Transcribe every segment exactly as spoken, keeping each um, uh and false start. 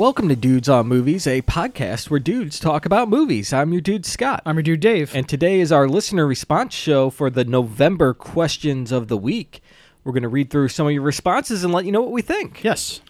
Welcome to Dudes on Movies, a podcast where dudes talk about movies. I'm your dude, Scott. I'm your dude, Dave. And today is our listener response show for the November questions of the week. We're going to read through some of your responses and let you know what we think. Yes.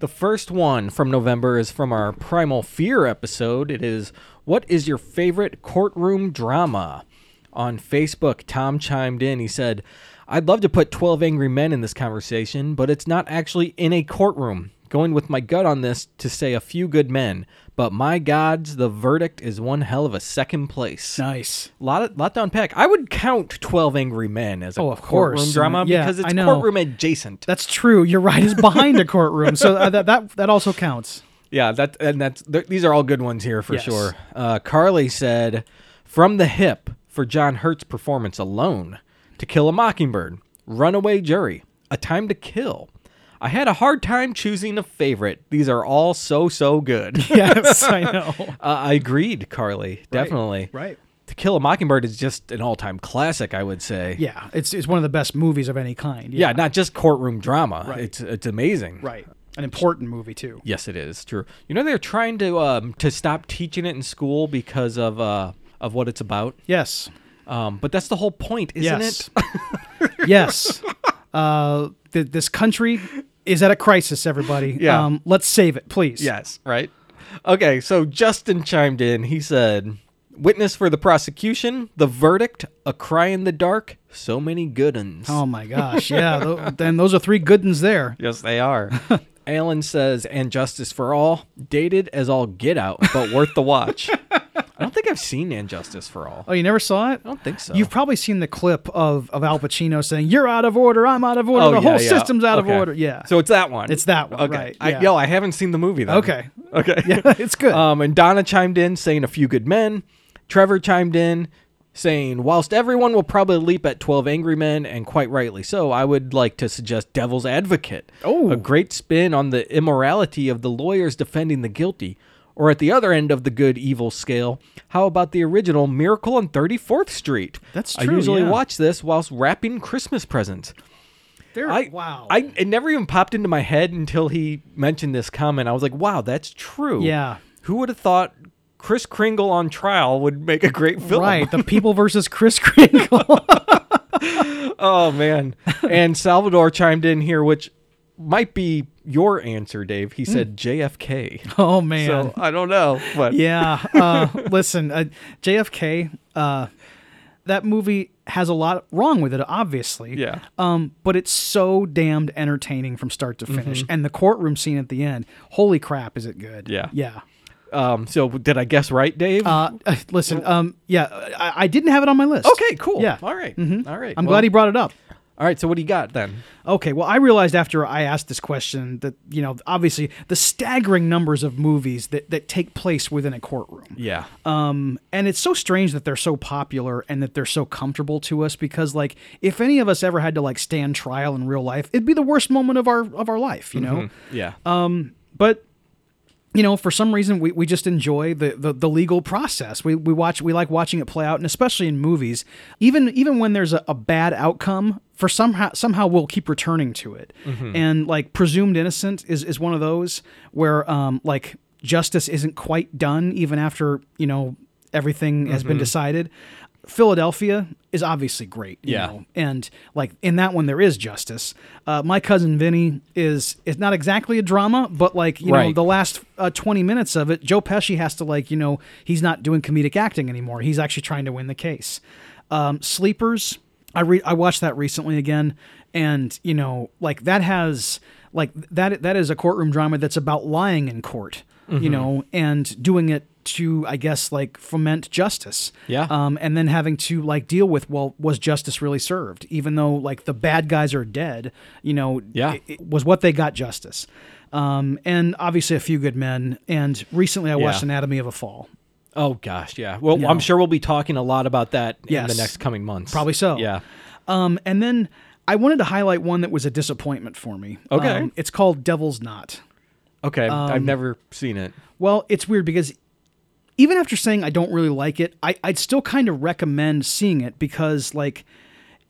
The first one from November is from our Primal Fear episode. It is, what is your favorite courtroom drama? On Facebook, Tom chimed in. He said, I'd love to put twelve Angry Men in this conversation, but it's not actually in a courtroom. Going with my gut on this to say A Few Good Men, but my gods, The Verdict is one hell of a second place. Nice. A lot, of, lot to unpack. I would count twelve Angry Men as a oh, of courtroom course. drama yeah, because it's courtroom adjacent. That's true. You're right. It's behind a courtroom, so uh, that, that that also counts. Yeah, that and that's these are all good ones here for yes. sure. Uh, Carly said, from the hip for John Hurt's performance alone, To Kill a Mockingbird, Runaway Jury, A Time to Kill. I had a hard time choosing a favorite. These are all so, so good. Yes, I know. uh, I agreed, Carly. Right, definitely. Right. To Kill a Mockingbird is just an all-time classic, I would say. Yeah, it's it's one of the best movies of any kind. Yeah, yeah not just courtroom drama. Right. It's it's amazing. Right. An important movie, too. Yes, it is. True. You know, they're trying to um, to stop teaching it in school because of, uh, of what it's about. Yes. Um, but that's the whole point, isn't yes. it? yes. Uh, th- this country... is at a crisis, everybody. Yeah. Um, let's save it, please. Yes, right? Okay, so Justin chimed in. He said, Witness for the Prosecution, The Verdict, A Cry in the Dark, so many good uns. Oh, my gosh. Yeah, th- then those are three good uns there. Yes, they are. Alan says, And Justice for All, dated as all get out, but worth the watch. I don't think I've seen And Justice for All. Oh, you never saw it? I don't think so. You've probably seen the clip of, of Al Pacino saying, you're out of order, I'm out of order, oh, the yeah, whole yeah. system's out okay. of order. Yeah. So it's that one. It's that one, okay. right. I, yeah. Yo, I haven't seen the movie, though. Okay. Okay. Yeah, it's good. Um, and Donna chimed in saying A Few Good Men. Trevor chimed in saying, whilst everyone will probably leap at twelve Angry Men, and quite rightly so, I would like to suggest Devil's Advocate. Oh. A great spin on the immorality of the lawyers defending the guilty. Or at the other end of the good-evil scale, how about the original Miracle on thirty-fourth Street? That's true, I usually yeah. watch this whilst wrapping Christmas presents. There, I, wow. I, it never even popped into my head until he mentioned this comment. I was like, wow, that's true. Yeah. Who would have thought Kris Kringle on trial would make a great film? Right, The People versus Kris Kringle. Oh, man. And Salvador chimed in here, which... might be your answer, Dave. He said J F K. Oh, man. So I don't know. But. Yeah. Uh, listen, uh, J F K, uh, that movie has a lot wrong with it, obviously. Yeah. Um, but it's so damned entertaining from start to finish. Mm-hmm. And the courtroom scene at the end, holy crap, is it good? Yeah. Yeah. Um, so did I guess right, Dave? Uh, listen, um, yeah, I, I didn't have it on my list. Okay, cool. Yeah. All right. Mm-hmm. All right. I'm well, glad he brought it up. All right, so what do you got then? Okay, well, I realized after I asked this question that, you know, obviously the staggering numbers of movies that, that take place within a courtroom. Yeah. Um, and it's so strange that they're so popular and that they're so comfortable to us because, like, if any of us ever had to, like, stand trial in real life, it'd be the worst moment of our of our life, you know? Mm-hmm. Yeah. Um, but... you know, for some reason, we, we just enjoy the, the, the legal process. We we watch we like watching it play out, and especially in movies, even even when there's a, a bad outcome, for somehow somehow we'll keep returning to it. Mm-hmm. And like Presumed Innocent is is one of those where um like justice isn't quite done even after you know everything has mm-hmm. been decided. Philadelphia is obviously great, you yeah. know? And like in that one, there is justice. Uh, My Cousin Vinny is is not exactly a drama, but like you right. know, the last uh, twenty minutes of it, Joe Pesci has to like you know he's not doing comedic acting anymore. He's actually trying to win the case. Um, Sleepers, I re- I watched that recently again, and you know like that has like that that is a courtroom drama that's about lying in court, mm-hmm. you know, and doing it to, I guess, like foment justice. Yeah. Um, and then having to like deal with, well, was justice really served? Even though like the bad guys are dead, you know, yeah. it, it was what they got justice. Um, and obviously A Few Good Men. And recently I yeah. watched Anatomy of a Fall. Oh gosh. Yeah. Well, you I'm know. sure we'll be talking a lot about that in yes. the next coming months. Probably so. Yeah. Um, and then I wanted to highlight one that was a disappointment for me. Okay. Um, it's called Devil's Knot. Okay. Um, I've never seen it. Well, it's weird because even after saying I don't really like it, I, I'd still kind of recommend seeing it because, like,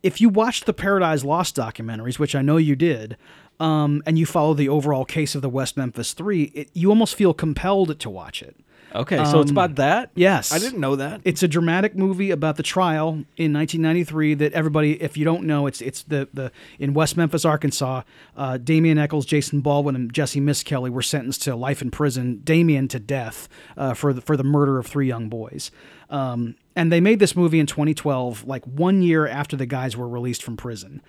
if you watched the Paradise Lost documentaries, which I know you did, um, and you follow the overall case of the West Memphis Three, it, you almost feel compelled to watch it. Okay, um, so it's about that? Yes. I didn't know that. It's a dramatic movie about the trial in nineteen ninety-three that everybody, if you don't know, it's it's the, the in West Memphis, Arkansas, uh, Damien Echols, Jason Baldwin, and Jesse Miss Kelly were sentenced to life in prison, Damien to death, uh, for the, for the murder of three young boys. Um, and they made this movie in twenty twelve, like one year after the guys were released from prison.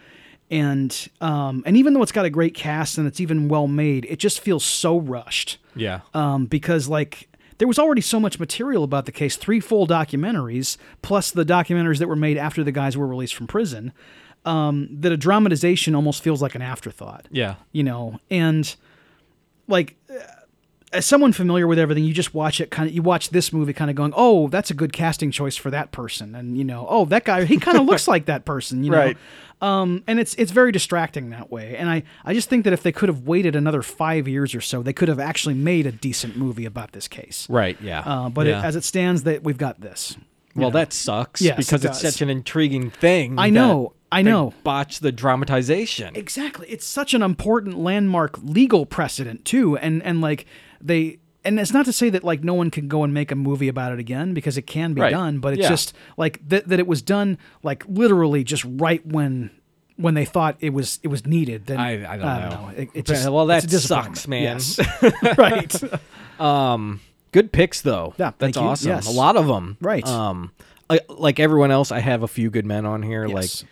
And um, and even though it's got a great cast and it's even well made, it just feels so rushed. Yeah. Um, because, like... there was already so much material about the case, three full documentaries, plus the documentaries that were made after the guys were released from prison, um, that a dramatization almost feels like an afterthought. Yeah. You know, and like, as someone familiar with everything, you just watch it kind of, you watch this movie kind of going, oh, that's a good casting choice for that person. And, you know, oh, that guy, he kind of looks like that person, you know. Right. Um, and it's it's very distracting that way. And I, I just think that if they could have waited another five years or so, they could have actually made a decent movie about this case. Right, yeah. Uh, but yeah. It, as it stands, that we've got this. Well, know? That sucks, yes, because it it's such an intriguing thing. I know, I know. Botch the dramatization. Exactly. It's such an important landmark legal precedent, too. And, and like, they... and it's not to say that like no one can go and make a movie about it again, because it can be right. done, but it's yeah. just like that, that it was done like literally just right when, when they thought it was, it was needed. Then I, I don't uh, know. It, it just, well, that sucks, man. Yes. Right. Um, good picks though. Yeah, that's awesome. Yes. A lot of them. Right. Um, I, like everyone else, I have a few good men on here. Yes. Like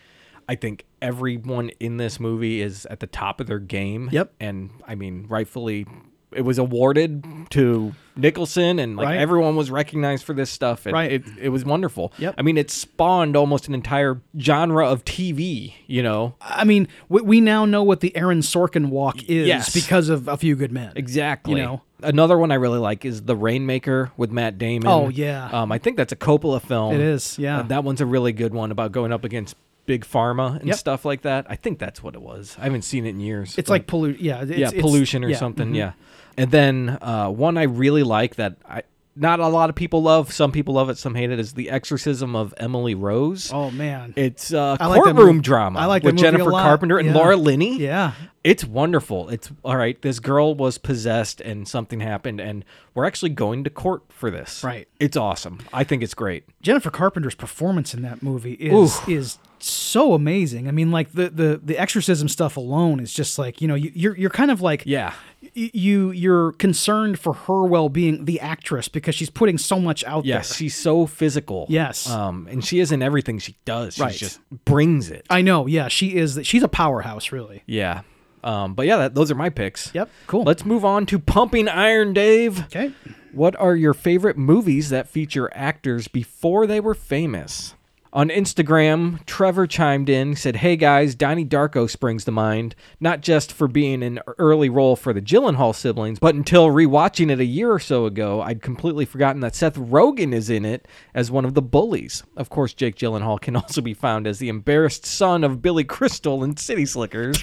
I think everyone in this movie is at the top of their game. Yep. And I mean, rightfully, it was awarded to Nicholson, and like right. everyone was recognized for this stuff. And right. It it was wonderful. Yep. I mean, it spawned almost an entire genre of T V, you know? I mean, we, we now know what the Aaron Sorkin walk is yes. because of A Few Good Men. Exactly. You know? Another one I really like is The Rainmaker with Matt Damon. Oh, yeah. Um, I think that's a Coppola film. It is, yeah. Uh, that one's a really good one about going up against Big Pharma and yep. stuff like that. I think that's what it was. I haven't seen it in years. It's like pollu- yeah, it's, yeah, it's, pollution or yeah. something, mm-hmm. yeah. And then uh, one I really like that I, not a lot of people love, some people love it, some hate it, is The Exorcism of Emily Rose. Oh, man. It's a courtroom drama I like with Jennifer Carpenter and yeah. Laura Linney. Yeah. It's wonderful. It's, all right, this girl was possessed and something happened, and we're actually going to court for this. Right. It's awesome. I think it's great. Jennifer Carpenter's performance in that movie is... Oof. is so amazing. I mean, like the, the, the exorcism stuff alone is just like, you know, you, you're you're kind of like yeah, you you're concerned for her well being, the actress, because she's putting so much out yes, there. Yes, she's so physical. Yes, um, and she is in everything she does. She right. just brings it. I know. Yeah, she is. She's a powerhouse, really. Yeah, um, but yeah, that, those are my picks. Yep. Cool. Let's move on to Pumping Iron, Dave. Okay. What are your favorite movies that feature actors before they were famous? On Instagram, Trevor chimed in, said, "Hey guys, Donnie Darko springs to mind, not just for being an early role for the Gyllenhaal siblings, but until rewatching it a year or so ago, I'd completely forgotten that Seth Rogen is in it as one of the bullies. Of course, Jake Gyllenhaal can also be found as the embarrassed son of Billy Crystal in City Slickers."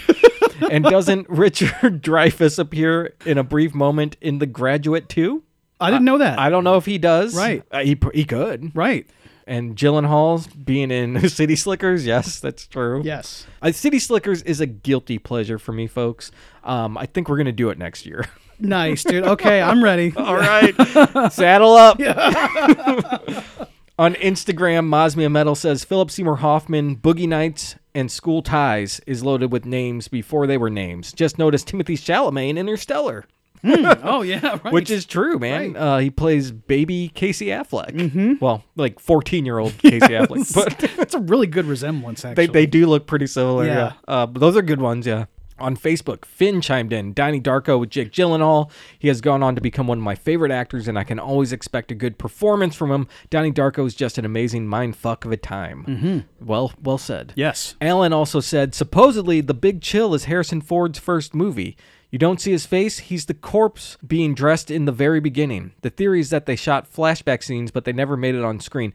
And doesn't Richard Dreyfuss appear in a brief moment in The Graduate too? I didn't know that. I, I don't know if he does. Right. Uh, he, he could. Right. And Gyllenhaal's being in City Slickers. Yes, that's true. Yes. Uh, City Slickers is a guilty pleasure for me, folks. Um, I think we're going to do it next year. Nice, dude. Okay, I'm ready. All right. Saddle up. Yeah. On Instagram, Mosmia Metal says, "Philip Seymour Hoffman, Boogie Nights, and School Ties is loaded with names before they were names. Just noticed Timothée Chalamet in Interstellar." mm, oh yeah, right. Which is true, man. Right. Uh, he plays baby Casey Affleck. Mm-hmm. Well, like fourteen-year-old Casey yes. Affleck. But that's a really good resemblance. Actually, they they do look pretty similar. Yeah, yeah. Uh, but those are good ones. Yeah. On Facebook, Finn chimed in, "Donnie Darko with Jake Gyllenhaal. He has gone on to become one of my favorite actors, and I can always expect a good performance from him. Donnie Darko is just an amazing mind fuck of a time." Mm-hmm. Well, well said. Yes. Alan also said, "Supposedly, The Big Chill is Harrison Ford's first movie. You don't see his face. He's the corpse being dressed in the very beginning. The theory is that they shot flashback scenes, but they never made it on screen."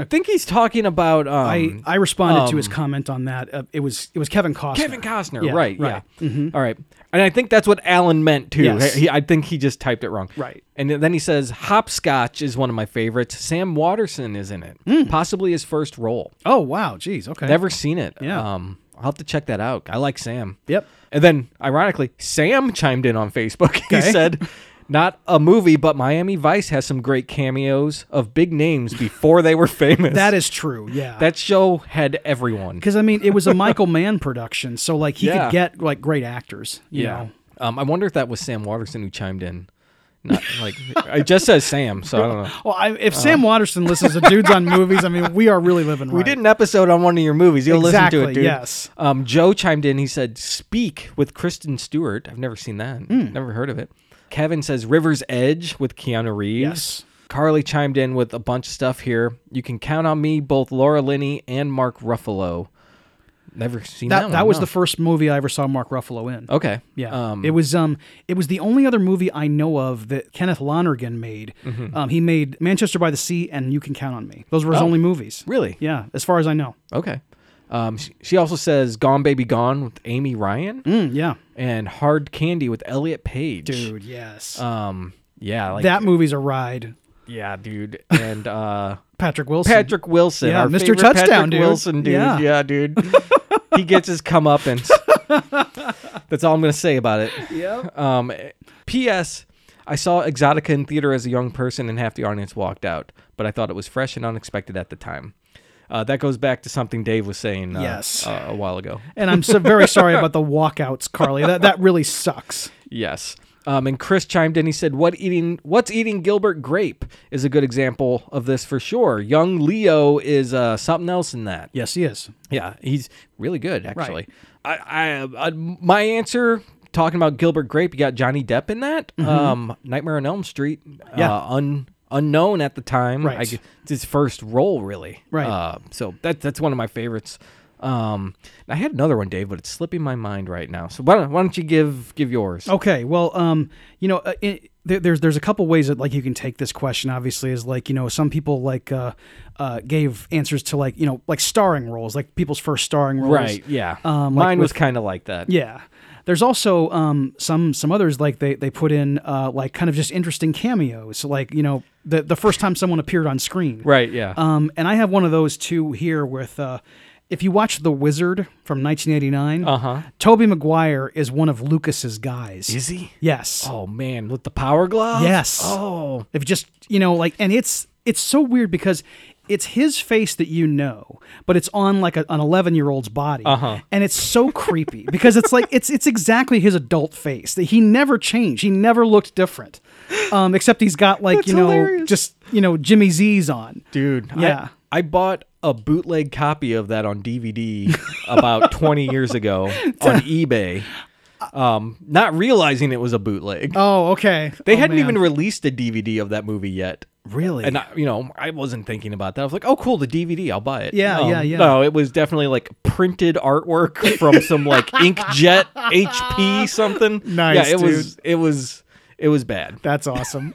I think he's talking about. Um, I, I responded um, to his comment on that. Uh, it was it was Kevin Costner. Kevin Costner, yeah, right? Right. Yeah. Mm-hmm. All right. And I think that's what Alan meant too. Yes. He, I think he just typed it wrong. Right. And then he says, "Hopscotch is one of my favorites. Sam Waterston is in it. Mm. Possibly his first role." Oh wow, geez. Okay. Never seen it. Yeah. Um, I'll have to check that out. I like Sam. Yep. And then, ironically, Sam chimed in on Facebook. Okay. He said, "Not a movie, but Miami Vice has some great cameos of big names before they were famous." That is true, yeah. That show had everyone. Because, I mean, it was a Michael Mann production, so, like, he yeah. could get, like, great actors, you yeah. know? Um, I wonder if that was Sam Waterston who chimed in. Not, like, it just says Sam, so I don't know. Well, I, if uh, Sam Waterston listens to Dudes on Movies, I mean, we are really living right. We did an episode on one of your movies. You'll exactly, listen to it, dude. Yes. Um, Joe chimed in. He said, "Speak with Kristen Stewart." I've never seen that. Mm. Never heard of it. Kevin says River's Edge with Keanu Reeves. Yes. Carly chimed in with a bunch of stuff here. You Can Count on Me, both Laura Linney and Mark Ruffalo. Never seen that. That, one, that was no. the first movie I ever saw Mark Ruffalo in. Okay, yeah, um, it was um, it was the only other movie I know of that Kenneth Lonergan made. Mm-hmm. Um, he made Manchester by the Sea and You Can Count on Me. Those were his oh, only movies. Really? Yeah, as far as I know. Okay. Um, she also says Gone Baby Gone with Amy Ryan. Mm, yeah. And Hard Candy with Elliot Page. Dude, yes. Um, yeah, like, that movie's a ride. Yeah, dude, and uh, Patrick Wilson. Patrick Wilson, yeah, our Mister Touchdown, Patrick dude. Wilson, dude. Yeah, yeah dude. He gets his comeuppance. That's all I'm gonna say about it. Yep. Um, P S I saw Exotica in theater as a young person, and half the audience walked out. But I thought it was fresh and unexpected at the time. Uh, that goes back to something Dave was saying uh, yes. uh, a while ago. And I'm so very sorry about the walkouts, Carly. That that really sucks. Yes. Um, and Chris chimed in. He said, "What eating? What's Eating Gilbert Grape is a good example of this for sure. Young Leo is uh, something else in that." Yes, he is. Yeah, he's really good, actually. Right. I, I, I, my answer, talking about Gilbert Grape, you got Johnny Depp in that. Mm-hmm. Um, Nightmare on Elm Street. Yeah. Uh, un, unknown at the time. Right. I, it's his first role, really. Right. Uh, so that, that's one of my favorites. Um, I had another one, Dave, but it's slipping my mind right now. So why don't, why don't you give, give yours? Okay. Well, um, you know, uh, it, there, there's, there's a couple ways that like you can take this question, obviously, is like, you know, some people like, uh, uh, gave answers to like, you know, like starring roles, like people's first starring roles. Right. Yeah. Um, like mine was kind of like that. Yeah. There's also um, some some others like they they put in uh, like kind of just interesting cameos, like, you know, the the first time someone appeared on screen. Right. Yeah. Um, and I have one of those too here with. Uh, If you watch The Wizard from nineteen eighty-nine, uh-huh. Tobey Maguire is one of Lucas's guys. Is he? Yes. Oh, man. With the power glove? Yes. Oh. If just, you know, like, and it's it's so weird because it's his face that you know, but it's on like a, an eleven-year-old's body. Uh-huh. And it's so creepy because it's like, it's it's exactly his adult face. He never changed. He never looked different. Um, except he's got like, That's you know, hilarious. just, you know, Jimmy Z's on. Dude. Yeah. I, I bought... a bootleg copy of that on D V D about twenty years ago on eBay, um, not realizing it was a bootleg. Oh, okay. They oh, hadn't man. even released a D V D of that movie yet. Really? And I, you know, I wasn't thinking about that. I was like, "Oh, cool, the D V D. I'll buy it." Yeah, um, yeah, yeah. No, it was definitely like printed artwork from some like inkjet H P something. Nice. Yeah, it dude. was. It was. It was bad. That's awesome.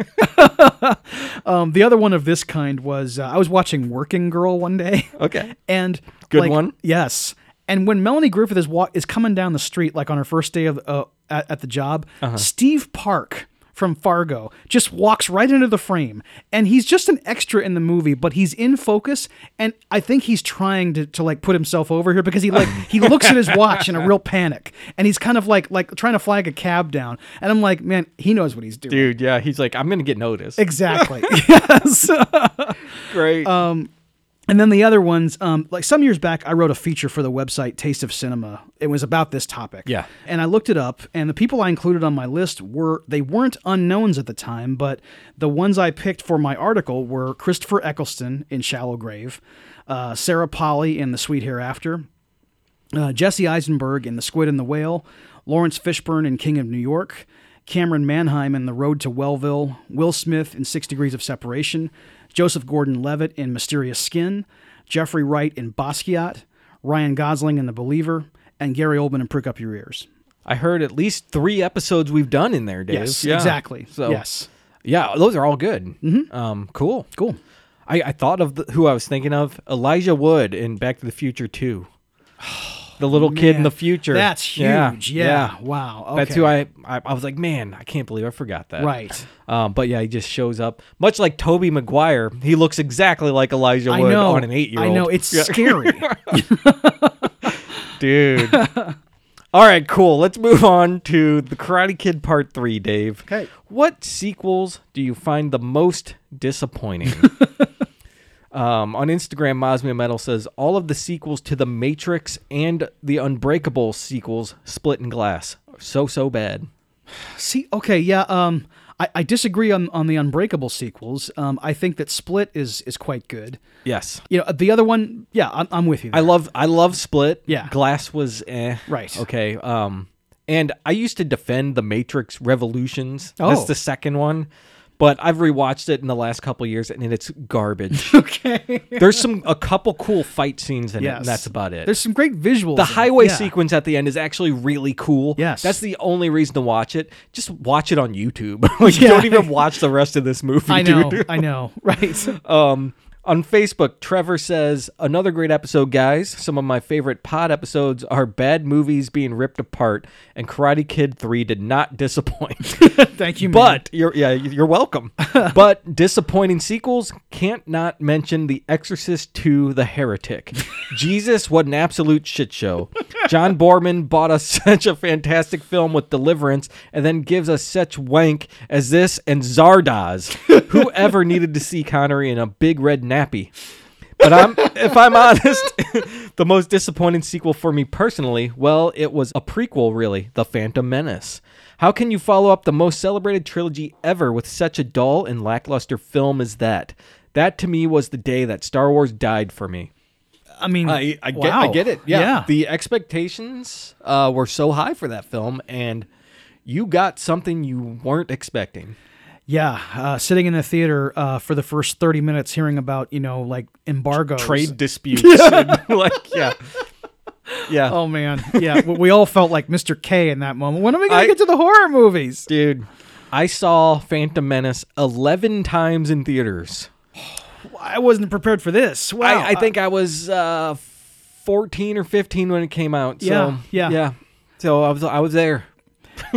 um, the other one of this kind was, uh, I was watching Working Girl one day. Okay. And Good like, one. Yes. And when Melanie Griffith is wa- is coming down the street, like on her first day of uh, at, at the job, uh-huh. Steve Park from Fargo just walks right into the frame. And he's just an extra in the movie, but he's in focus. And I think he's trying to, to like put himself over here because he like he looks at his watch in a real panic. And he's kind of like like trying to flag a cab down. And I'm like, man, he knows what he's doing. Dude, yeah. He's like, I'm gonna get noticed. Exactly. Yes. Great. Um And then the other ones, um, like some years back, I wrote a feature for the website Taste of Cinema. It was about this topic. Yeah. And I looked it up, and the people I included on my list were, they weren't unknowns at the time, but the ones I picked for my article were Christopher Eccleston in Shallow Grave, uh, Sarah Polley in The Sweet Hereafter, uh, Jesse Eisenberg in The Squid and the Whale, Lawrence Fishburne in King of New York, Cameron Manheim in The Road to Wellville, Will Smith in Six Degrees of Separation, Joseph Gordon-Levitt in Mysterious Skin, Jeffrey Wright in Basquiat, Ryan Gosling in The Believer, and Gary Oldman in Prick Up Your Ears. I heard at least three episodes we've done in there, Dave. Yes, yeah. exactly. So, yes. Yeah, those are all good. Mm-hmm. Um, cool. Cool. I, I thought of the, who I was thinking of, Elijah Wood in Back to the Future two. The little man. Kid in the future. That's huge. Yeah. yeah. yeah. Wow. Okay. That's who I, I, I was like, man, I can't believe I forgot that. Right. Um, but yeah, he just shows up. Much like Tobey Maguire, he looks exactly like Elijah Wood on an eight-year-old. I know. It's yeah. scary. Dude. All right, cool. Let's move on to The Karate Kid Part three, Dave. Okay. What sequels do you find the most disappointing? Um, on Instagram, Mosmia Metal says, all of the sequels to The Matrix and the Unbreakable sequels, Split and Glass, so, so bad. See, okay, yeah, um, I, I disagree on, on the Unbreakable sequels. Um, I think that Split is is quite good. Yes. You know, the other one, yeah, I'm, I'm with you there. I love I love Split. Yeah. Glass was eh. Right. Okay, um, and I used to defend The Matrix Revolutions. Oh. That's the second one. But I've rewatched it in the last couple of years, and it's garbage. Okay. There's some a couple cool fight scenes in yes. it, and that's about it. There's some great visuals. The highway yeah. sequence at the end is actually really cool. Yes. That's the only reason to watch it. Just watch it on YouTube. Like, yeah. You don't even watch the rest of this movie, I know, dude. I know. Right. Um, on Facebook, Trevor says, another great episode, guys. Some of my favorite pod episodes are bad movies being ripped apart, and Karate Kid three did not disappoint. Thank you, man. But, you're, yeah, you're welcome. But disappointing sequels, can't not mention The Exorcist two, The Heretic. Jesus, what an absolute shit show. John Borman bought us such a fantastic film with Deliverance, and then gives us such wank as this and Zardoz. Whoever needed to see Connery in a big red nappy? But I'm, if I'm honest, the most disappointing sequel for me personally, well, it was a prequel, really, The Phantom Menace. How can you follow up the most celebrated trilogy ever with such a dull and lackluster film as that? That, to me, was the day that Star Wars died for me. I mean, I, I, wow. get, I get it. Yeah. yeah. The expectations uh, were so high for that film, and you got something you weren't expecting. Yeah, uh, sitting in the theater uh, for the first thirty minutes, hearing about, you know, like embargoes, trade disputes, yeah. And, like yeah, yeah. Oh man, yeah. We all felt like Mister K in that moment. When are we gonna I, get to the horror movies, dude? I saw Phantom Menace eleven times in theaters. I wasn't prepared for this. Wow, I, I think I was uh, fourteen or fifteen when it came out. So, yeah, yeah, yeah. So I was, I was there.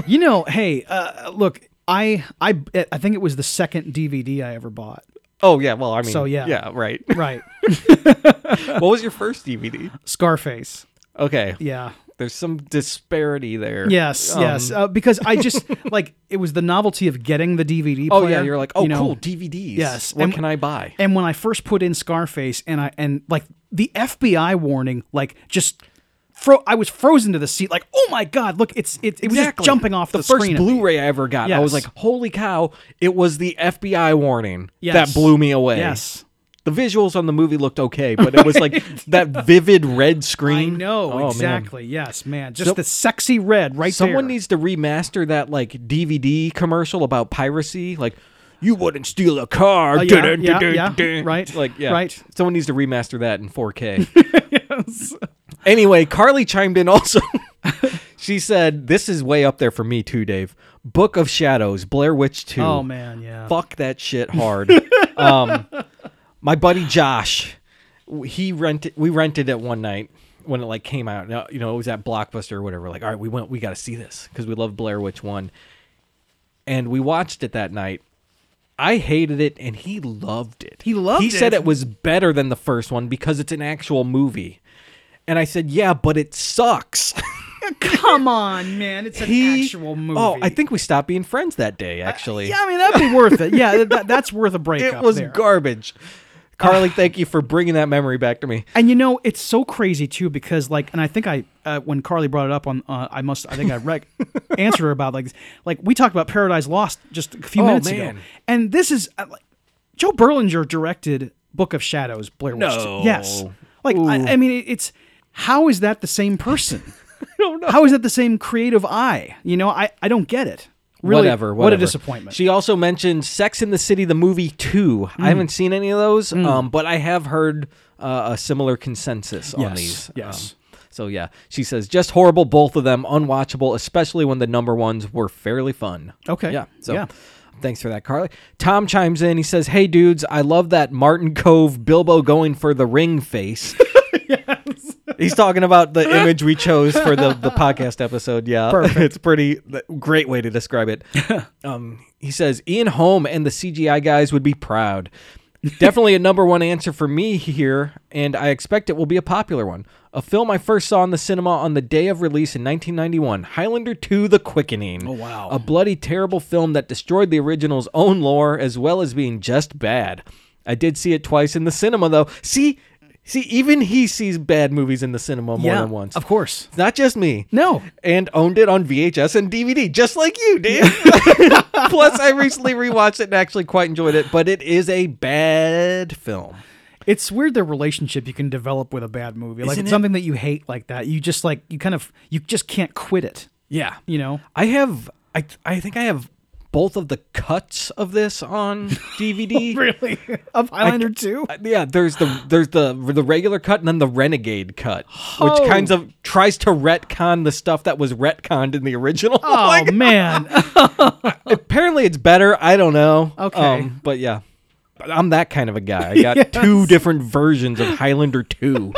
You know, hey, uh, look. I I I think it was the second D V D I ever bought. Oh yeah, well I mean, so yeah, yeah, right, right. What was your first D V D? Scarface. Okay. Yeah. There's some disparity there. Yes, um, yes, uh, because I just like it was the novelty of getting the D V D. Player, oh yeah, you're like, oh you know, cool D V Ds. Yes. What and, can I buy? And when I first put in Scarface, and I and like the F B I warning, like just. Fro- I was frozen to the seat, like, oh my God, look, it's it, it was exactly. just jumping off the, the screen. The first Blu-ray I ever got, yes. I was like, holy cow, it was the F B I warning yes. that blew me away. Yes. The visuals on the movie looked okay, but it was like that vivid red screen. I know, oh, exactly. Man. Yes, man. Just so, the sexy red right someone there. Someone needs to remaster that like D V D commercial about piracy, like, you wouldn't steal a car. Uh, yeah, dun, yeah, dun, yeah, dun, yeah. Dun. Right. Like, yeah. Right. Someone needs to remaster that in four K. Yes. Anyway, Carly chimed in also. She said, this is way up there for me too, Dave. Book of Shadows, Blair Witch two. Oh, man, yeah. Fuck that shit hard. um, my buddy Josh, he rented. we rented it one night when it like came out. Now, you know, it was at Blockbuster or whatever. Like, all right, we went. we got to see this because we love Blair Witch one. And we watched it that night. I hated it, and he loved it. He loved he it. He said it was better than the first one because it's an actual movie. And I said, yeah, but it sucks. Come on, man. It's an he, actual movie. Oh, I think we stopped being friends that day, actually. Uh, yeah, I mean, that'd be worth it. Yeah, that, that's worth a breakup. It was there. Garbage. Carly, uh, thank you for bringing that memory back to me. And, you know, it's so crazy, too, because, like, and I think I, uh, when Carly brought it up on, uh, I must, I think I rec- answered her about, like, this. Like, we talked about Paradise Lost just a few oh, minutes man. ago. And this is, uh, like, Joe Berlinger directed Book of Shadows, Blair Witch. No. Yes. Like, I, I mean, it's, how is that the same person? I don't know. How is that the same creative eye? You know, I, I don't get it. Really, whatever, whatever. What a disappointment. She also mentioned Sex in the City, the movie two. Mm. I haven't seen any of those, mm. um, but I have heard uh, a similar consensus yes. on these. Yes. Um, so, yeah. She says, just horrible, both of them, unwatchable, especially when the number ones were fairly fun. Okay. Yeah. So, yeah. Thanks for that, Carly. Tom chimes in. He says, hey, dudes, I love that Martin Cove Bilbo going for the ring face. Yes. He's talking about the image we chose for the, the podcast episode. Yeah. Perfect. It's pretty great way to describe it. Um, he says, Ian Holm and the C G I guys would be proud. Definitely a number one answer for me here, and I expect it will be a popular one. A film I first saw in the cinema on the day of release in nineteen ninety-one, Highlander two, The Quickening. Oh, wow. A bloody, terrible film that destroyed the original's own lore, as well as being just bad. I did see it twice in the cinema, though. See? See, even he sees bad movies in the cinema more yeah, than once. Of course. It's not just me. No. And owned it on V H S and D V D, just like you, dude. Plus, I recently rewatched it and actually quite enjoyed it, but it is a bad film. It's weird the relationship you can develop with a bad movie. Like, Isn't it's it? something that you hate like that. You just, like, you kind of, you just can't quit it. Yeah. You know? I have, I, I think I have... both of the cuts of this on D V D. Really? Of Highlander two? Yeah, there's the there's the the regular cut and then the Renegade cut, oh. which kinds of tries to retcon the stuff that was retconned in the original. Oh, like, man. Apparently it's better. I don't know. Okay. Um, but yeah, I'm that kind of a guy. I got yes. two different versions of Highlander two.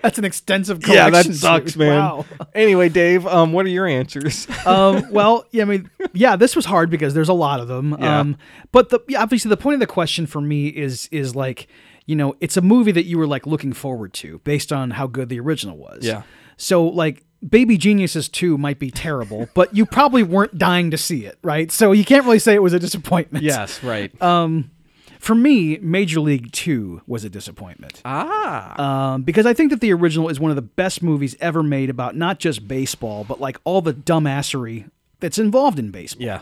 That's an extensive collection. Yeah, that sucks, man. Wow. Anyway, Dave, um, what are your answers? um, well, yeah, I mean, yeah, this was hard because there's a lot of them. Yeah. Um, but the yeah, obviously the point of the question for me is is like, you know, it's a movie that you were like looking forward to based on how good the original was. Yeah. So like Baby Geniuses two might be terrible, but you probably weren't dying to see it, right? So you can't really say it was a disappointment. Yes, right. Um For me, Major League two was a disappointment. Ah. Um, because I think that the original is one of the best movies ever made about not just baseball, but like all the dumbassery that's involved in baseball. Yeah.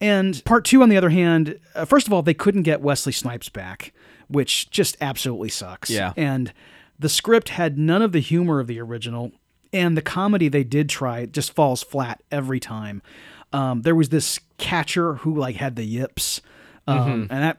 And part two, on the other hand, uh, first of all, they couldn't get Wesley Snipes back, which just absolutely sucks. Yeah. And the script had none of the humor of the original, and the comedy they did try just falls flat every time. Um, there was this catcher who like had the yips, um, mm-hmm. and that...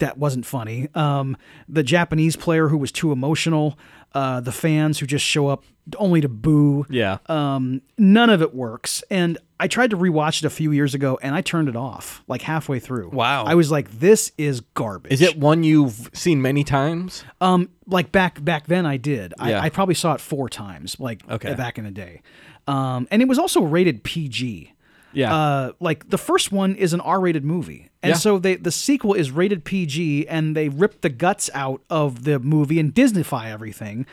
that wasn't funny. Um, the Japanese player who was too emotional, uh, the fans who just show up only to boo. Yeah. Um, none of it works. And I tried to rewatch it a few years ago and I turned it off like halfway through. Wow. I was like, this is garbage. Is it one you've seen many times? Um, like back, back then I did. Yeah. I, I probably saw it four times, like okay. back in the day. Um, and it was also rated P G. Yeah. Uh, like the first one is an R-rated movie. And yeah. so they, the sequel is rated P G, and they rip the guts out of the movie and Disney-fy everything.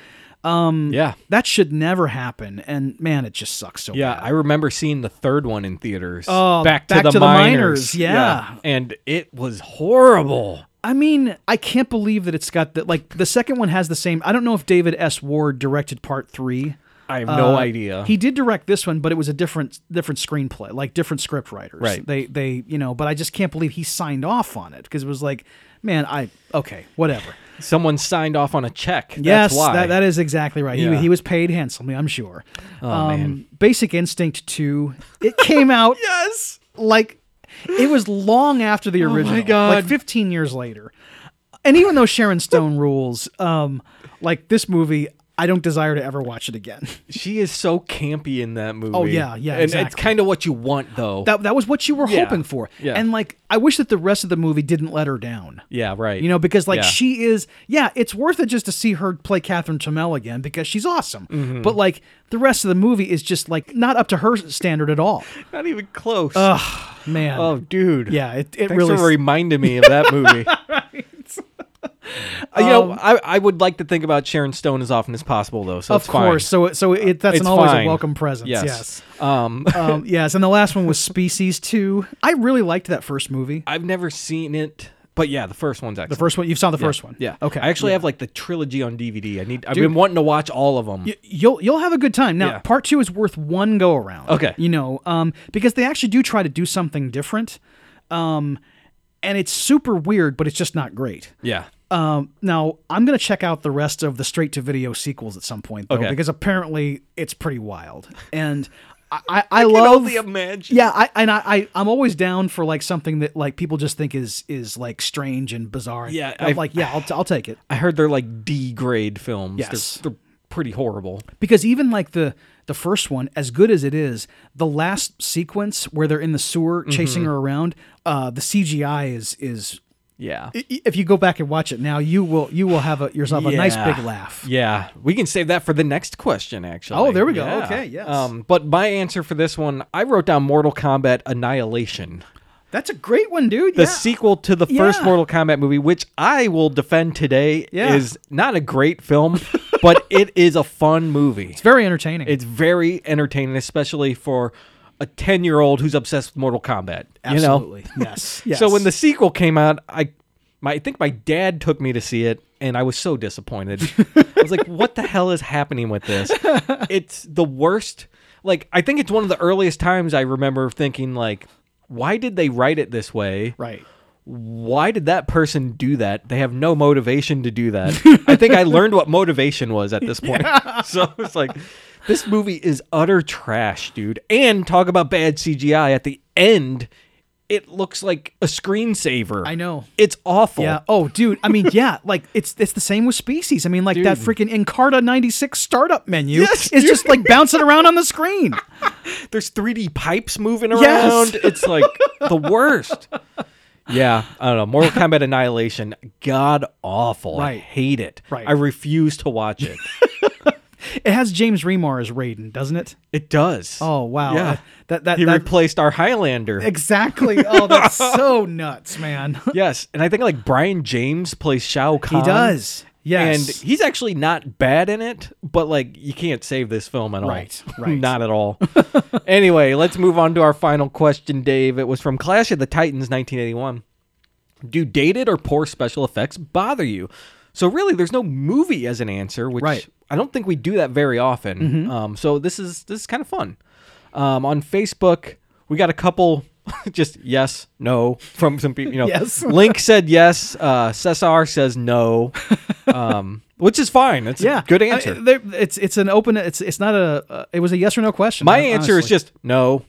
Um, yeah. That should never happen. And man, it just sucks so yeah, bad. Yeah. I remember seeing the third one in theaters. Oh, Back to, back the, to minors. the Minors. Yeah. yeah. And it was horrible. I mean, I can't believe that it's got the, like the second one has the same. I don't know if David S. Ward directed part three. I have no uh, idea. He did direct this one, but it was a different different screenplay, like different script writers. Right. They they you know, but I just can't believe he signed off on it because it was like, man, I okay, whatever. Someone signed off on a check. That's yes, why. That, that is exactly right. Yeah. He he was paid handsomely, I'm sure. Oh, um, man. Basic Instinct two. It came out yes, like it was long after the original. Oh my God. Like fifteen years later. And even though Sharon Stone rules, um, like this movie. I don't desire to ever watch it again. She is so campy in that movie. Oh, yeah, yeah, and exactly. It's kind of what you want, though. That that was what you were yeah. hoping for. Yeah. And, like, I wish that the rest of the movie didn't let her down. Yeah, right. You know, because, like, yeah. she is... Yeah, it's worth it just to see her play Catherine Tremell again because she's awesome. Mm-hmm. But, like, the rest of the movie is just, like, not up to her standard at all. Not even close. Oh, man. Oh, dude. Yeah, it, it Thanks really... Thanks for reminding me of that movie. Right. You know, um, I, I would like to think about Sharon Stone as often as possible, though. So of course, fine. so so it, that's it's an always fine. a welcome presence. Yes, yes. Um, um, yes. And the last one was Species two. I really liked that first movie. I've never seen it, but yeah, the first one's excellent. The first one you saw the yeah. first one. Yeah. Okay. I actually yeah. have like the trilogy on D V D. I need. I've Dude, been wanting to watch all of them. Y- you'll you'll have a good time. Now, yeah. part two is worth one go around. Okay. You know, um, because they actually do try to do something different, um, and it's super weird, but it's just not great. Yeah. Um, now, I'm going to check out the rest of the straight-to-video sequels at some point, though, okay. because apparently it's pretty wild. And I, I, I, I love... I can only imagine. Yeah, I, and I, I, I'm always down for, like, something that, like, people just think is, is like, strange and bizarre. Yeah. And I'm like, yeah, I'll, I'll take it. I heard they're, like, D-grade films. Yes. They're, they're pretty horrible. Because even like the the first one, as good as it is, the last sequence where they're in the sewer chasing mm-hmm. her around, uh, the C G I is is yeah. If you go back and watch it now, you will you will have a, yourself a yeah. nice big laugh. Yeah, we can save that for the next question. Actually, oh, there we go. Yeah. Okay, yes. Um, but my answer for this one, I wrote down Mortal Kombat Annihilation. That's a great one, dude. The yeah. sequel to the first yeah. Mortal Kombat movie, which I will defend today, yeah. is not a great film, but it is a fun movie. It's very entertaining. It's very entertaining, especially for a ten-year-old who's obsessed with Mortal Kombat. Absolutely. You know? Yes. yes. So when the sequel came out, I, my, I think my dad took me to see it, and I was so disappointed. I was like, what the hell is happening with this? It's the worst. Like, I think it's one of the earliest times I remember thinking, like, why did they write it this way? Right. Why did that person do that? They have no motivation to do that. I think I learned what motivation was at this point. Yeah. So it's like, this movie is utter trash, dude. And talk about bad C G I at the end. It looks like a screensaver. I know. It's awful. Yeah. Oh, dude. I mean, yeah. Like, it's it's the same with Species. I mean, like, dude. That freaking Encarta ninety-six startup menu yes, is dude. just, like, bouncing around on the screen. There's three D pipes moving around. Yes. It's, like, the worst. Yeah. I don't know. Mortal Kombat Annihilation. God awful. Right. I hate it. Right. I refuse to watch it. It has James Remar as Raiden, doesn't it? It does. Oh, wow. Yeah. That, that, he that... replaced our Highlander. Exactly. Oh, that's so nuts, man. Yes. And I think like Brian James plays Shao Kahn. He does. Yes. And he's actually not bad in it, but like you can't save this film at all. Right. Right. Not at all. Anyway, let's move on to our final question, Dave. It was from Clash of the Titans, nineteen eighty-one. Do dated or poor special effects bother you? So really, there's no movie as an answer, which right. I don't think we do that very often. Mm-hmm. Um, so this is this is kind of fun. Um, on Facebook, we got a couple just yes, no from some people. You know, yes. Link said yes. Uh, Cesar says no, um, which is fine. It's yeah. a good answer. I, it's it's an open. It's it's not a. Uh, it was a yes or no question. My answer honestly. is just no.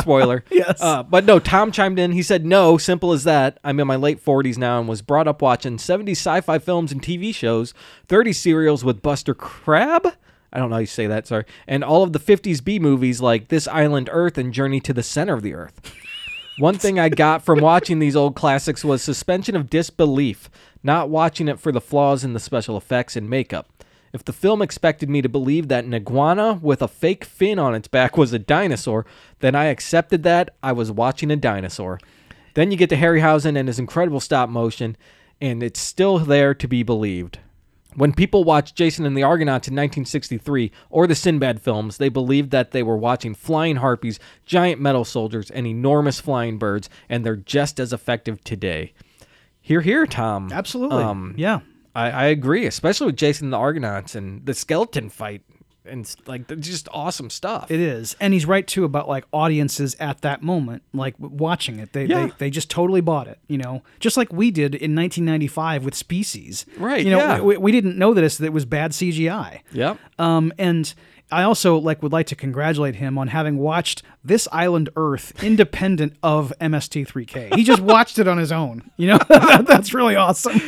Spoiler. Yes. Uh, but no, Tom chimed in. He said, no, simple as that. I'm in my late forties now and was brought up watching seventies sci-fi films and T V shows, thirty serials with Buster Crabbe. I don't know how you say that, sorry. And all of the fifties B-movies like This Island Earth and Journey to the Center of the Earth. One thing I got from watching these old classics was suspension of disbelief, not watching it for the flaws in the special effects and makeup. If the film expected me to believe that an iguana with a fake fin on its back was a dinosaur, then I accepted that I was watching a dinosaur. Then you get to Harryhausen and his incredible stop motion, and it's still there to be believed. When people watched Jason and the Argonauts in nineteen sixty-three or the Sinbad films, they believed that they were watching flying harpies, giant metal soldiers, and enormous flying birds, and they're just as effective today. Hear, hear, Tom. Absolutely. Um, yeah. I agree, especially with Jason and the Argonauts and the skeleton fight and like just awesome stuff. It is. And he's right, too, about like audiences at that moment, like watching it. They yeah. they, they just totally bought it, you know, just like we did in nineteen ninety-five with Species. Right. You know, yeah. we, we didn't know that it, that it was bad C G I. Yeah. Um, and I also like would like to congratulate him on having watched This Island Earth independent of M S T three K. He just watched it on his own. You know, that's really awesome.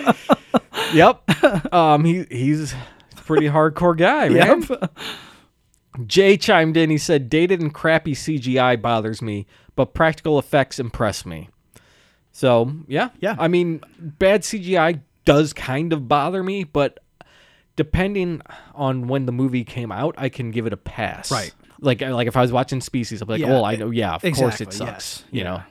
Yep. Um, he, he's a pretty hardcore guy, man. Yep. Jay chimed in. He said, dated and crappy C G I bothers me, but practical effects impress me. So, yeah. Yeah. I mean, bad C G I does kind of bother me, but depending on when the movie came out, I can give it a pass. Right. Like, like if I was watching Species, I'd be like, yeah, oh, I know. Yeah, of exactly, course it sucks. Yes. You yeah. know?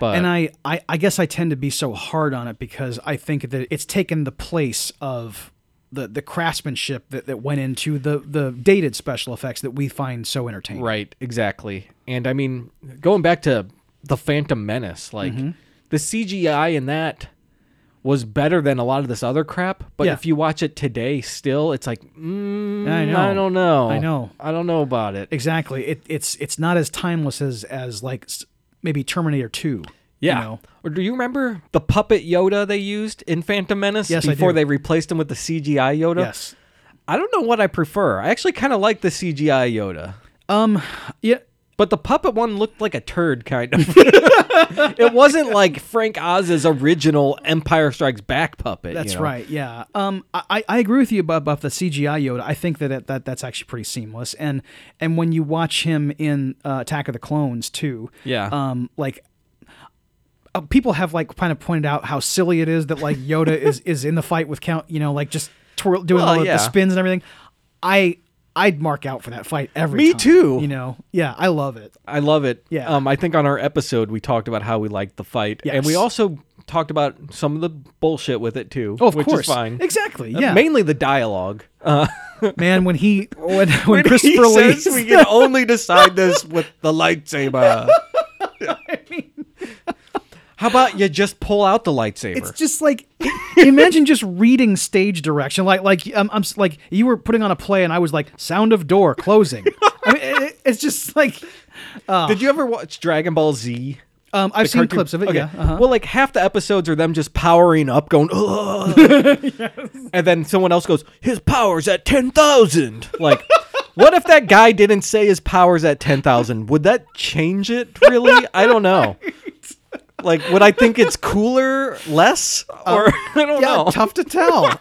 But, and I, I, I guess I tend to be so hard on it because I think that it's taken the place of the, the craftsmanship that, that went into the, the dated special effects that we find so entertaining. Right, exactly. And I mean, going back to The Phantom Menace, like mm-hmm. the C G I in that was better than a lot of this other crap. But yeah. if you watch it today still, it's like, mm, I, know. I don't know. I know. I don't know about it. Exactly. It, it's it's not as timeless as, as like... maybe Terminator two. Yeah. You know? Or do you remember the puppet Yoda they used in Phantom Menace? Yes, before I do. They replaced him with the C G I Yoda? Yes. I don't know what I prefer. I actually kind of like the C G I Yoda. Um, yeah, But the puppet one looked like a turd, kind of. It wasn't like Frank Oz's original Empire Strikes Back puppet. That's you know? right, yeah. Um, I, I agree with you about, about the C G I Yoda. I think that, it, that that's actually pretty seamless. And and when you watch him in uh, Attack of the Clones, too, yeah. um, like... people have like kind of pointed out how silly it is that like Yoda is, is in the fight with Count, you know, like just twirl doing well, all yeah. the spins and everything. I, I'd mark out for that fight every Me time. Me too. You know? Yeah. I love it. I love it. Yeah. Um, I think on our episode, we talked about how we liked the fight yes. and we also talked about some of the bullshit with it too. Oh, of which course. Is fine. Exactly. Yeah. Uh, mainly the dialogue. Uh, Man, when he, when, when, when Christopher Lee says we can only decide this with the lightsaber. I mean, how about you just pull out the lightsaber? It's just like, imagine just reading stage direction. Like, like um, I'm like you were putting on a play, and I was like, "Sound of door closing." I mean, it, it's just like. Uh, Did you ever watch Dragon Ball Z? Um, I've seen cartoon? clips of it. Okay. Yeah. Uh-huh. Well, like half the episodes are them just powering up, going, yes. and then someone else goes, "His power's at ten thousand." Like. What if that guy didn't say his power's at ten thousand? Would that change it, really? I don't know. Like, would I think it's cooler, less? Or, um, I don't yeah, know. Tough to tell.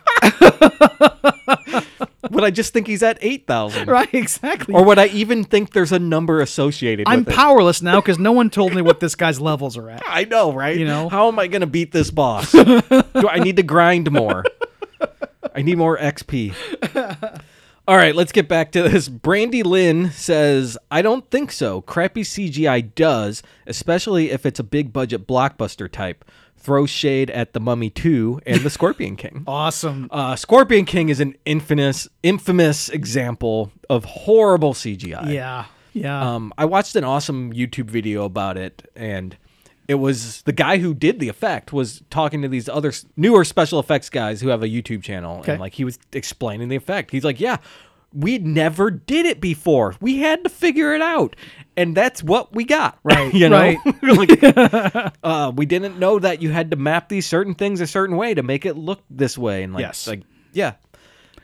Would I just think he's at eight thousand? Right, exactly. Or would I even think there's a number associated I'm with it? I'm powerless now because no one told me what this guy's levels are at. I know, right? You know? How am I going to beat this boss? Do I need to grind more? I need more X P. All right, let's get back to this. Brandy Lynn says, I don't think so. Crappy C G I does, especially if it's a big budget blockbuster type. Throw shade at The Mummy two and The Scorpion King. Awesome. Uh, Scorpion King is an infamous, infamous example of horrible C G I. Yeah, yeah. Um, I watched an awesome YouTube video about it, and it was the guy who did the effect was talking to these other newer special effects guys who have a YouTube channel. Okay. And like he was explaining the effect. He's like, yeah, we never did it before. We had to figure it out. And that's what we got. Right. you know, right. like, uh, we didn't know that you had to map these certain things a certain way to make it look this way. And like, yes. like, yeah,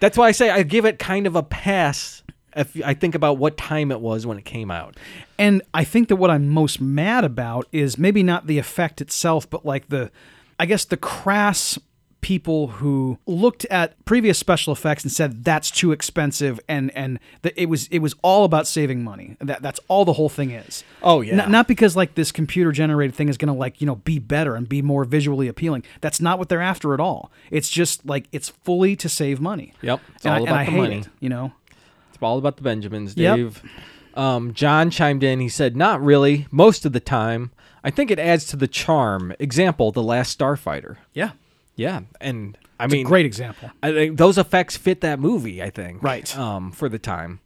that's why I say I give it kind of a pass. If I think about what time it was when it came out. And I think that what I'm most mad about is maybe not the effect itself, but like the, I guess the crass people who looked at previous special effects and said, that's too expensive. And, and the, it was, it was all about saving money. That that's all the whole thing is. Oh yeah. N- not because like this computer generated thing is going to like, you know, be better and be more visually appealing. That's not what they're after at all. It's just like, it's fully to save money. Yep. It's and all I, about and I the hate money. It, you know? All about the Benjamins, Dave. Yep. Um, John chimed in. He said, not really. Most of the time. I think it adds to the charm. Example, The Last Starfighter. Yeah. Yeah. And I it's mean, a great example. I think those effects fit that movie, I think. Right. Um, for the time.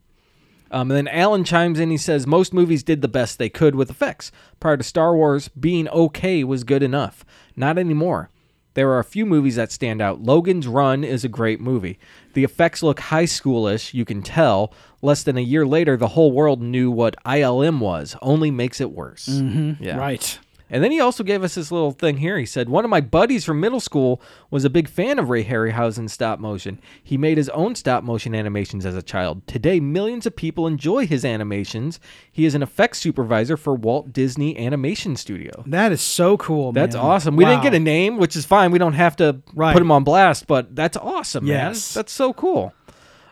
Um, and then Alan chimes in. He says, most movies did the best they could with effects. Prior to Star Wars, being okay was good enough. Not anymore. There are a few movies that stand out. Logan's Run is a great movie. The effects look high schoolish, you can tell. Less than a year later, the whole world knew what I L M was. Only makes it worse. Mm-hmm. Yeah. Right. And then he also gave us this little thing here. He said, one of my buddies from middle school was a big fan of Ray Harryhausen's stop motion. He made his own stop motion animations as a child. Today, millions of people enjoy his animations. He is an effects supervisor for Walt Disney Animation Studio. That is so cool, man. That's awesome. We wow. didn't get a name, which is fine. We don't have to right. put him on blast, but that's awesome, yes. man. That's so cool.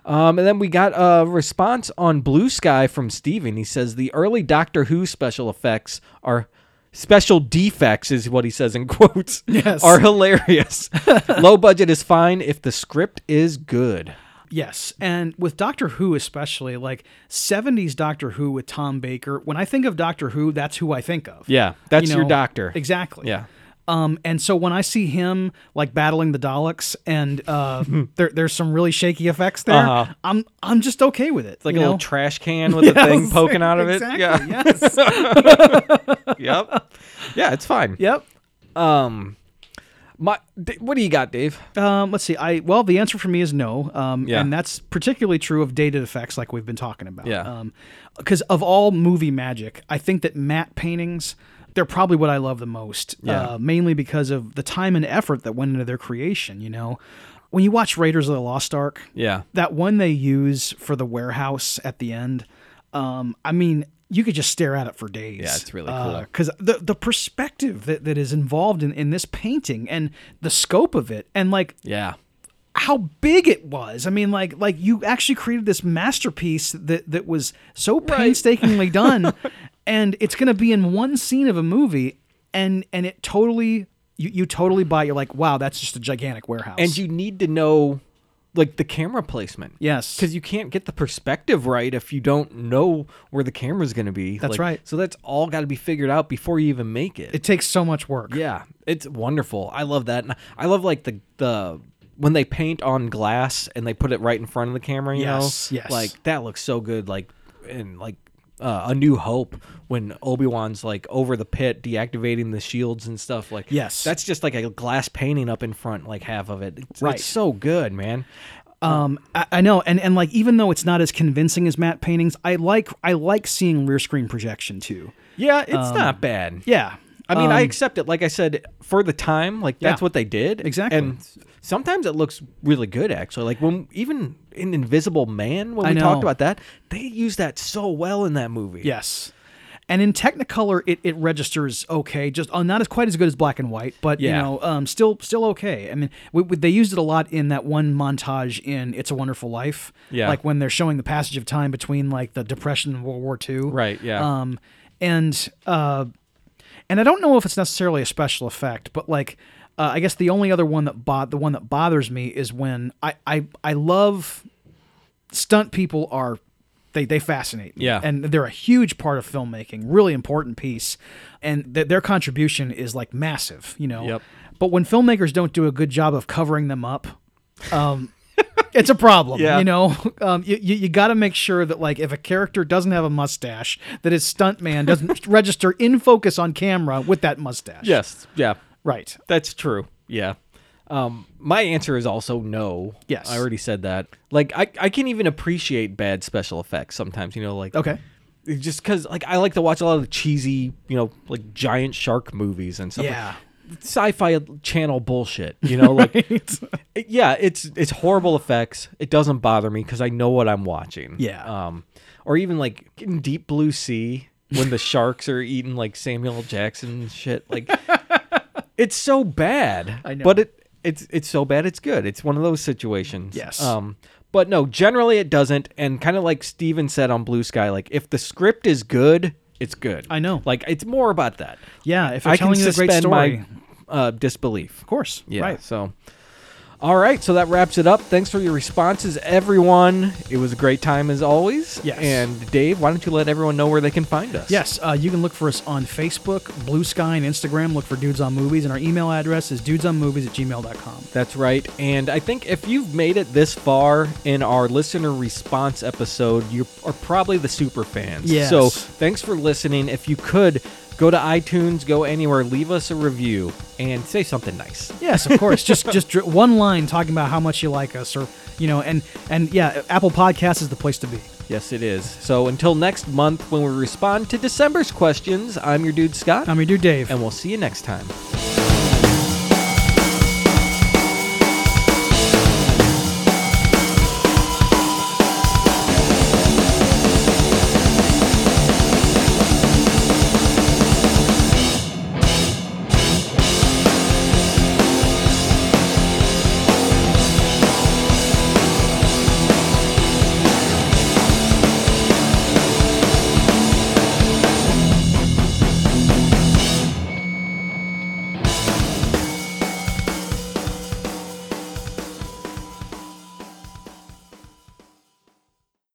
Um, and then we got a response on Blue Sky from Steven. He says, the early Doctor Who special effects are... special defects is what he says in quotes, yes. are hilarious. Low budget is fine if the script is good. Yes. And with Doctor Who especially, like seventies Doctor Who with Tom Baker, when I think of Doctor Who, that's who I think of. Yeah, that's you know, your doctor. Exactly. Yeah. Um, and so when I see him like battling the Daleks and uh, there, there's some really shaky effects there, uh-huh. I'm I'm just okay with it. It's like a know? little trash can with yes, a thing poking out of exactly, it. Yeah. Yes. Yep. Yeah, it's fine. Yep. Um, my what do you got, Dave? Um, let's see. I well, the answer for me is no. Um, yeah. And that's particularly true of dated effects, like we've been talking about. Yeah. Um, because of all movie magic, I think that matte paintings. They're probably what I love the most, yeah. uh, mainly because of the time and effort that went into their creation. You know, when you watch Raiders of the Lost Ark, yeah, that one they use for the warehouse at the end. Um, I mean, you could just stare at it for days. Yeah, it's really cool. Because uh, the, the perspective that, that is involved in, in this painting and the scope of it and like yeah. how big it was. I mean, like like you actually created this masterpiece that, that was so painstakingly right. done and it's going to be in one scene of a movie and, and it totally, you, you totally buy it. You're like, wow, that's just a gigantic warehouse. And you need to know like the camera placement. Yes. Because you can't get the perspective right if you don't know where the camera's going to be. That's like, right. So that's all got to be figured out before you even make it. It takes so much work. Yeah. It's wonderful. I love that. And I love like the, the when they paint on glass and they put it right in front of the camera, you yes, know? Yes. Like that looks so good. Like, and like, Uh, A New Hope when Obi-Wan's like over the pit deactivating the shields and stuff like yes that's just like a glass painting up in front like half of it it's, right. It's so good, man. um I, I know and and like even though it's not as convincing as matte paintings, I like I like seeing rear screen projection too. Yeah, it's um, not bad. Yeah, I mean um, I accept it. Like I said, for the time, like that's yeah, what they did exactly. And sometimes it looks really good actually. Like when even in Invisible Man, when we talked about that, they use that so well in that movie. Yes. And in Technicolor, it, it registers okay. Just oh, not as quite as good as black and white, but yeah. you know, um, still still okay. I mean, we, we, they used it a lot in that one montage in "It's a Wonderful Life." Yeah, like when they're showing the passage of time between like the Depression and World War Two. Right. Yeah. Um, and uh, and I don't know if it's necessarily a special effect, but like uh, I guess the only other one that bo- the one that bothers me is when I I, I love stunt people are. They they fascinate me. Yeah. And they're a huge part of filmmaking, really important piece. And th- their contribution is like massive, you know. Yep. But when filmmakers don't do a good job of covering them up, um, it's a problem, yeah. you know. Um, you you, you got to make sure that like if a character doesn't have a mustache, that his stuntman doesn't register in focus on camera with that mustache. Yes. Yeah. Right. That's true. Yeah. Um, my answer is also no. Yes. I already said that. Like, I, I can't even appreciate bad special effects sometimes, you know, like... Okay. Just because, like, I like to watch a lot of cheesy, you know, like, giant shark movies and stuff. Yeah. Like, sci-fi channel bullshit, you know? Like, right. Yeah, it's it's horrible effects. It doesn't bother me because I know what I'm watching. Yeah. Um, or even, like, in Deep Blue Sea, when the sharks are eating, like, Samuel L. Jackson and shit. Like, it's so bad. I know. But it... It's it's so bad it's good. It's one of those situations. Yes. Um, but no, generally it doesn't. And kind of like Steven said on Blue Sky, like if the script is good, it's good. I know. Like it's more about that. Yeah. If I telling can you suspend a great story. my uh, disbelief, of course. Yeah. Right. So, all right. So that wraps it up. Thanks for your responses, everyone. It was a great time as always. Yes. And Dave, why don't you let everyone know where they can find us? Yes. Uh, you can look for us on Facebook, Blue Sky, and Instagram. Look for Dudes on Movies. And our email address is dudes on movies at gmail dot com. That's right. And I think if you've made it this far in our listener response episode, you are probably the super fans. Yes. So thanks for listening. If you could... go to iTunes, go anywhere, leave us a review, and say something nice. Yes, of course. just just dr- one line talking about how much you like us, or you know, and and yeah, Apple Podcasts is the place to be. Yes, it is. So until next month, when we respond to December's questions, I'm your dude Scott. I'm your dude Dave, and we'll see you next time.